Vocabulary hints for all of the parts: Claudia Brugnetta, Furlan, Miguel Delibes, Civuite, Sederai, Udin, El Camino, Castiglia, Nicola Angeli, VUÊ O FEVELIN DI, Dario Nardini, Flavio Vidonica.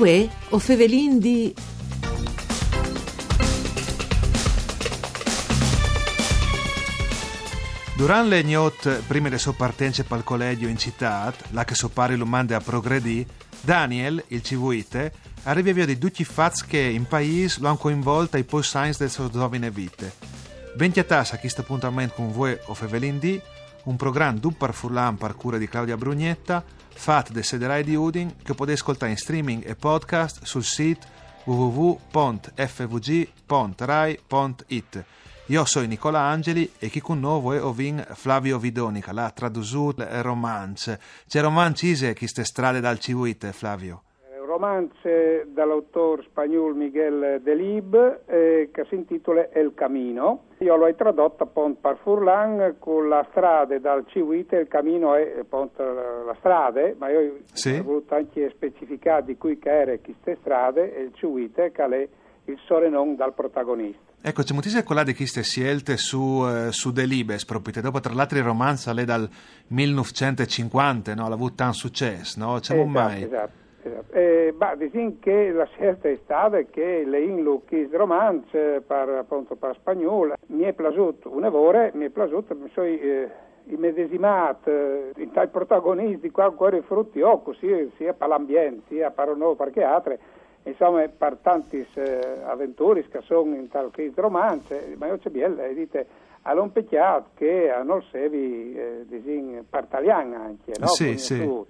VUÊ O FEVELIN DI. Durant le gnot, prima le sue partenze pal collegio in città, la che sopari lo manda a progredì, Daniel, il Civuite, arriva via di tutti i fatti che in paese lo hanno coinvolto ai post science delle sue giovane vite. Ventiatas a questo appuntamento con VUÊ O FEVELIN DI, un programma d'un parfullan par cura di Claudia Brugnetta, fatto da Sederai di Udin, che potete ascoltare in streaming e podcast sul sito www.fvg.rai.it. Io sono Nicola Angeli e chi con noi è ovin Flavio Vidonica, la traduzione romance. C'è romanzise queste strade dal Civuite, Flavio? Romanze dall'autore spagnolo Miguel Delibes che si intitola El Camino. Io l'ho tradotta appunto par Furlan con la strada dal Civuite, El Camino è appunto la strada, ma io ho voluto anche specificare di cui che era queste strade e il Civuite che è il sorenom dal protagonista. Ecco, c'è moltissima quella di queste scelte su Delibes, proprio dopo tra l'altro il romanzo è dal 1950, no? L'ha avuto tanto successo, no? C'è mai... Esatto. Ma diciamo che la scelta è stata che le inlucchi romance per spagnolo mi è piaciuto un'evore, mi sono immedesimato in tal protagonisti di qualche frutti occhi, sia per l'ambiente, sia per un perché altre, insomma per tanti avventori che sono in tal romance, ma io c'è bella e dite all'un peccato che a non sevi per italiano anche, no? Sì.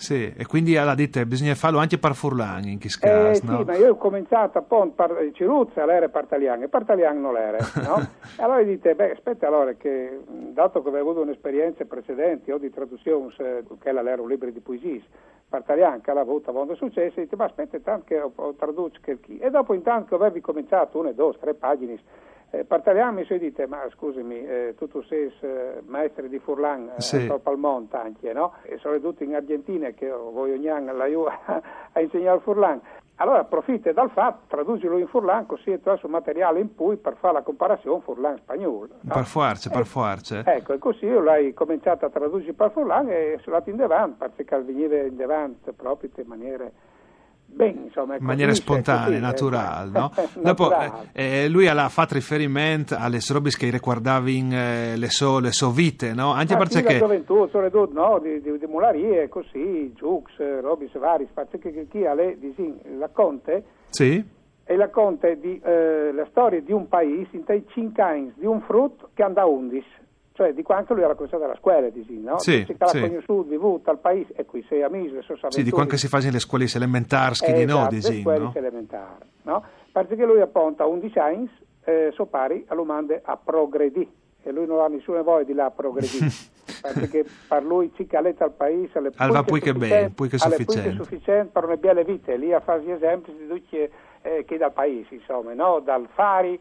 Sì, e quindi alla dite bisogna farlo anche per Furlan in questo caso, no? Sì, ma io ho cominciato appunto per Ciruzza, l'era partaliano, e partaliano non l'era, no? E allora dite, aspetta allora, che dato che avevo avuto un'esperienza precedente o di traduzione, che era un libro di poesie, partaliano che l'avevo avuto successo, dite, ma aspetta tanto che ho tradotto che chi. E dopo intanto che avevi cominciato una, due, tre pagine, partaliano mi sono dite, ma scusami, tu sei maestro di Furlan, Palmont anche, no? E sono tutti in Argentina che voglio a insegnare Furlan. Allora approfitta dal fatto, traducilo in Furlan, così è il suo materiale in cui per fare la comparazione Furlan-Spagnolo. No? Per forza. Ecco, e così io l'hai cominciato a tradurre per Furlan e sono andato in Devant, perché veniva in Devant proprio in maniera... in maniera spontanea, naturale, no? Dopo lui ha fatto riferimento alle robis che riguardavi in le sue vite, no? Anche perché la gioventù, soprattutto, no? Di mularie, così, giux, robis vari, perché chi ha le la conte, sì. E la conte di la storia di un paese in tai cinque di un frutto che andava 11, cioè di quanto lui era cominciato alla scuola, no? Sì. Con il sud, vivuto al paese, e qui sei amici, le sue avventure. Sì, di quanto si faceva le scuole elementari, le scuole elementari, no? Perché lui appunto a 11 anni, sopari, lo manda a progredì, e lui non ha nessuna voglia di là a progredì, perché per lui ci caletta al paese, alle poiche sufficiente. Alle sufficiente per una bella vita, lì a fare gli esempi di tutti che dal paese, insomma, no? Dal fari,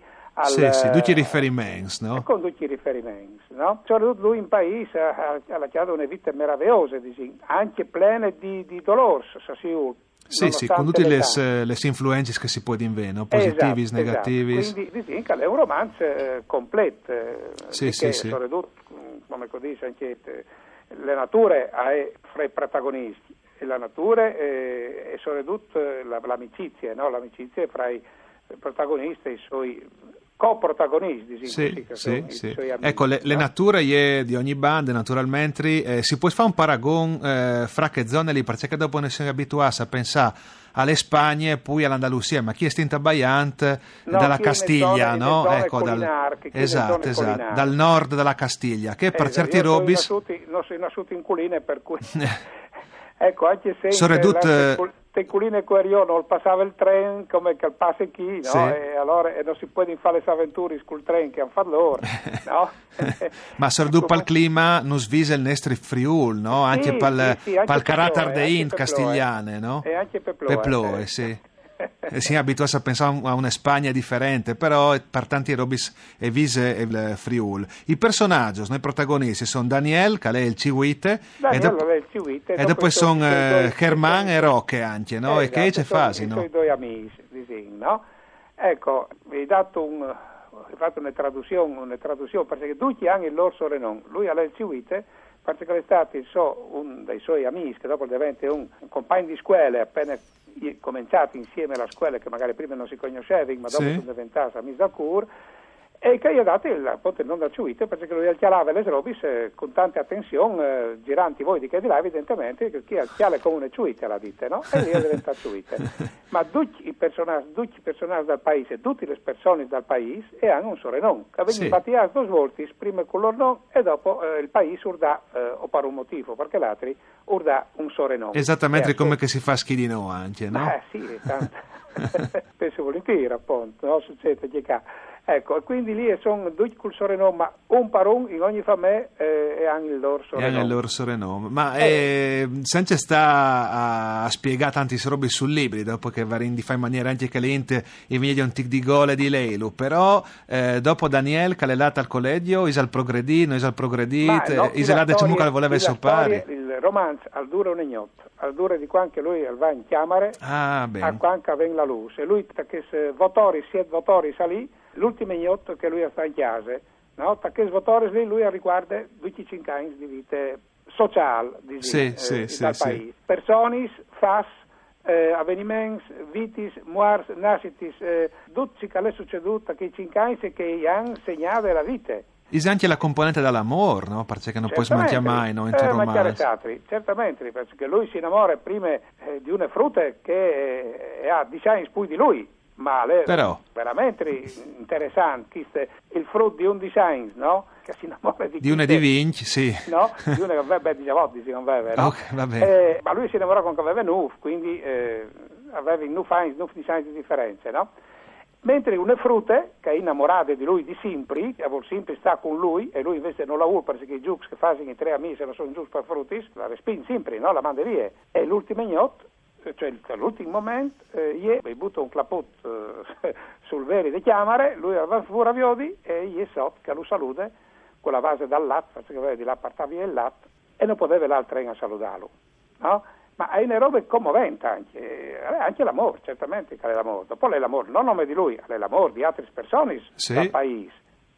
tutti i riferimenti, no? Con tutti i riferimenti, no? Soprattutto lui in paese ha lasciato una vita meravigliosa, anche piena di dolore, sì, con tutte le influenze che si può inventare, positivi, esatto, negativi. Esatto. Quindi è un romanzo completo, sì. Soprattutto, come dice anche le nature è fra i protagonisti, e la natura è soprattutto l'amicizia, no? L'amicizia fra i protagonisti e i suoi coprotagonisti, sì. Ecco, le nature di ogni banda, naturalmente, si può fare un paragone fra che zone lì, perché dopo ne siamo abituati a pensare alle Spagne e poi all'Andalusia, ma chi è stinta Baiant dalla Castiglia, no? Ecco, esatto, dal nord della Castiglia, che per certi robis... Non sono nasciuti in colline, per cui... Ecco, anche se Teculino e Querio non passava il treno come che passa chi, no? Sì. E allora non si può fare le avventure col treno che hanno fatto loro, no? Ma soprattutto il clima non svisa il Nestri Friul, no? Anche per il carattere dei Int castigliane, no? E anche Peploe, sì. Si è abituati a pensare a una Spagna differente, però per tanti robis e vise e Friul. I personaggi, i protagonisti sono Daniel, che è il Civuite, e dopo sono Germán e Roque anche, no? E che c'è fasi, no? I due amici, no? Ecco, vi ho dato una traduzione, perché tutti hanno il loro sorenom. Lui è il Civuite, perché è stato uno dei suoi amici, che dopo diventa un compagno di scuola appena cominciati insieme alla scuola che magari prima non si conosceva, ma dopo sono diventata amica cura, e che gli ha dato il nome da Civuite perché lui chialava le robis con tanta attenzione, giranti voi di che di là, evidentemente chi chiala comune Civuite alla dite, no? E lì è diventato Civuite. Ma tutti i personaggi dal paese, tutte le persone dal paese e hanno un sorenome che veniva battiato svolti prima con loro nome e dopo il paese urda o per un motivo perché l'altri urda un sorenome esattamente come che si fa schidino anche, no? Sì, tanto penso volentieri appunto, no? Succede che ecco, e quindi lì sono due col sorenome, ma un parun in ogni famiglia è anche il loro sorenome. È anche il loro sorenome. Ma senza sta a spiegare tante robe sul libro, dopo che Varindi fa in maniera anche calente e viene un tic di gole di Leilu, però dopo Daniel, calelata al collegio, isal progredito, no, isal de cimuca al voleva sopare. Il romanzo al duro un'ignot, al duro di qua anche lui al va in chiamare, a qua anche ven la luce. E lui che se votori, salì, l'ultimo ignotto che lui ha fatto in chiesa, no? Perché Svotores lì lui riguarda 25 anni di vita sociale di paese. Personis, fas, avvenimenti, vitis, muars, nascitis, tutti che le è succeduto che i 5 anni che hanno segnato la vita. C'è anche la componente dell'amore, no? Perché non puoi smangiare mai, no? Certamente, perché lui si innamora prima di una frutta che ha 10 anni più di lui. Male, però veramente interessante il frutto di un design, no? Che si innamora di una di Vinci, sì. No? Di una che aveva 18, si non aveva, no? Okay, va bene. Ma lui si innamorò con che aveva 9, quindi aveva 9 design di differenze, no? Mentre una frutta che è innamorata di lui di Simpri, che vuol sempre sta con lui e lui invece non la vuole perché i giux che fa in 3 mesi non sono giusti per fruttis, la respinge Simpri, no? La manda via. E l'ultimo ignotto, cioè all'ultimo momento gli butto un clapot sul vero di chiamare, lui aveva fu raviodi e gli sotto che lo saluta con la vase dal latte perché aveva di là portato via il latte e non poteva l'altra in a salutarlo, no? Ma è una roba commovente anche l'amore, certamente che è l'amore, dopo è l'amore non nome di lui, è l'amore di altre persone dal paese,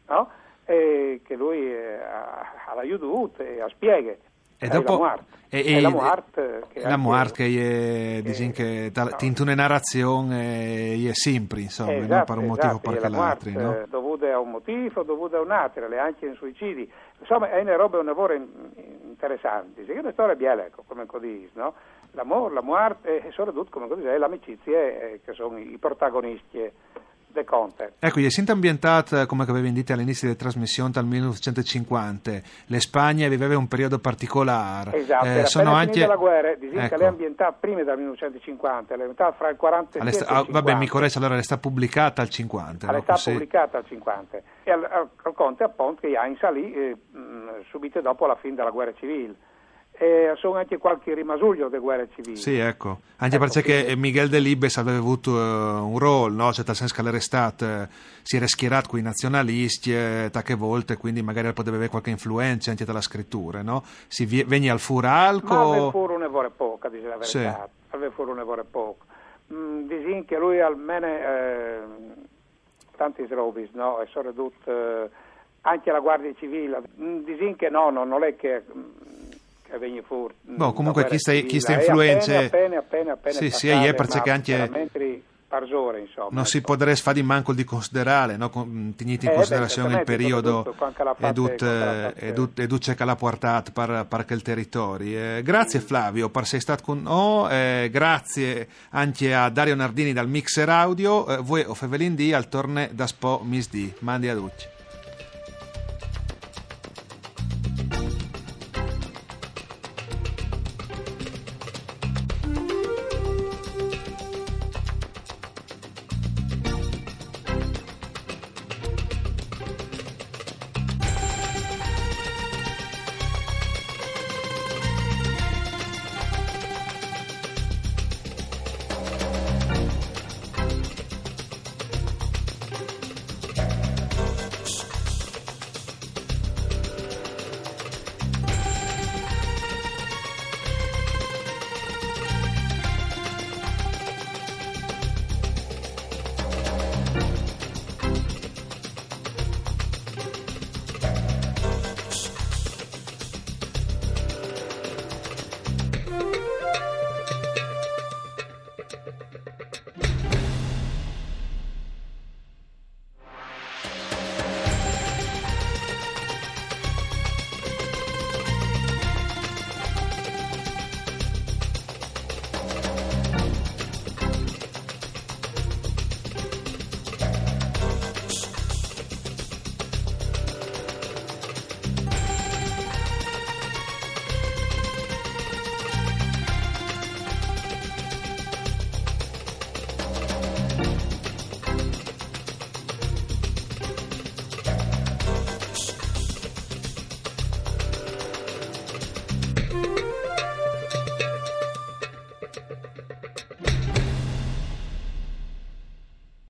no? E che lui ha l'aiutato e ha spiegato. E dopo la Muart che in una narrazione è sempre insomma non per un motivo perché l'altro, no? Dovuta a un motivo, dovuta a un altro, le anche in suicidi, insomma è una roba, un lavoro interessante, è una storia bella, ecco, come codis, no? L'amore, la Muart e soprattutto come codis è l'amicizia che sono i protagonisti. Ecco, gli è ambientata, come avevi detto all'inizio della trasmissione, dal 1950. Le Spagna viveva un periodo particolare. Esatto, sono anche la guerra, dicono che l'è ambientata prima dal 1950, l'è ambientata fra il 47 e il 50. Vabbè, mi corregge, allora l'è stata pubblicata al 50. L'è stata pubblicata al 50. E al conto, appunto, che Heinz salì subito dopo la fine della guerra civile. E sono anche qualche rimasuglio delle guerre civili. Sì, ecco. Anche perché che Miguel Delibes aveva avuto un ruolo, no? Cioè, nel senso che l'arrestato si era schierato con i nazionalisti tante volte, quindi magari poteva avere qualche influenza anche dalla scrittura, no? Si veni al furalco. Ma aveva fuori un'evore poca, dice la verità. Sì. Aveva fuori un'evore poca. Dicono che lui almeno tanti robis, no? E sono ridotto anche alla Guardia Civile. Dicono che non è che fuori, no, comunque chi sta influenze appena sì è perché che anche parzore, insomma, non si potrebbe fare di manco di considerare, no? Tenete in considerazione il periodo e che l'ha portato per quel territorio. Grazie Flavio per essere stato con noi, grazie anche a Dario Nardini dal Mixer Audio. VUÊ O FEVELIN DI al torne da Spo Misdi mandi a tutti.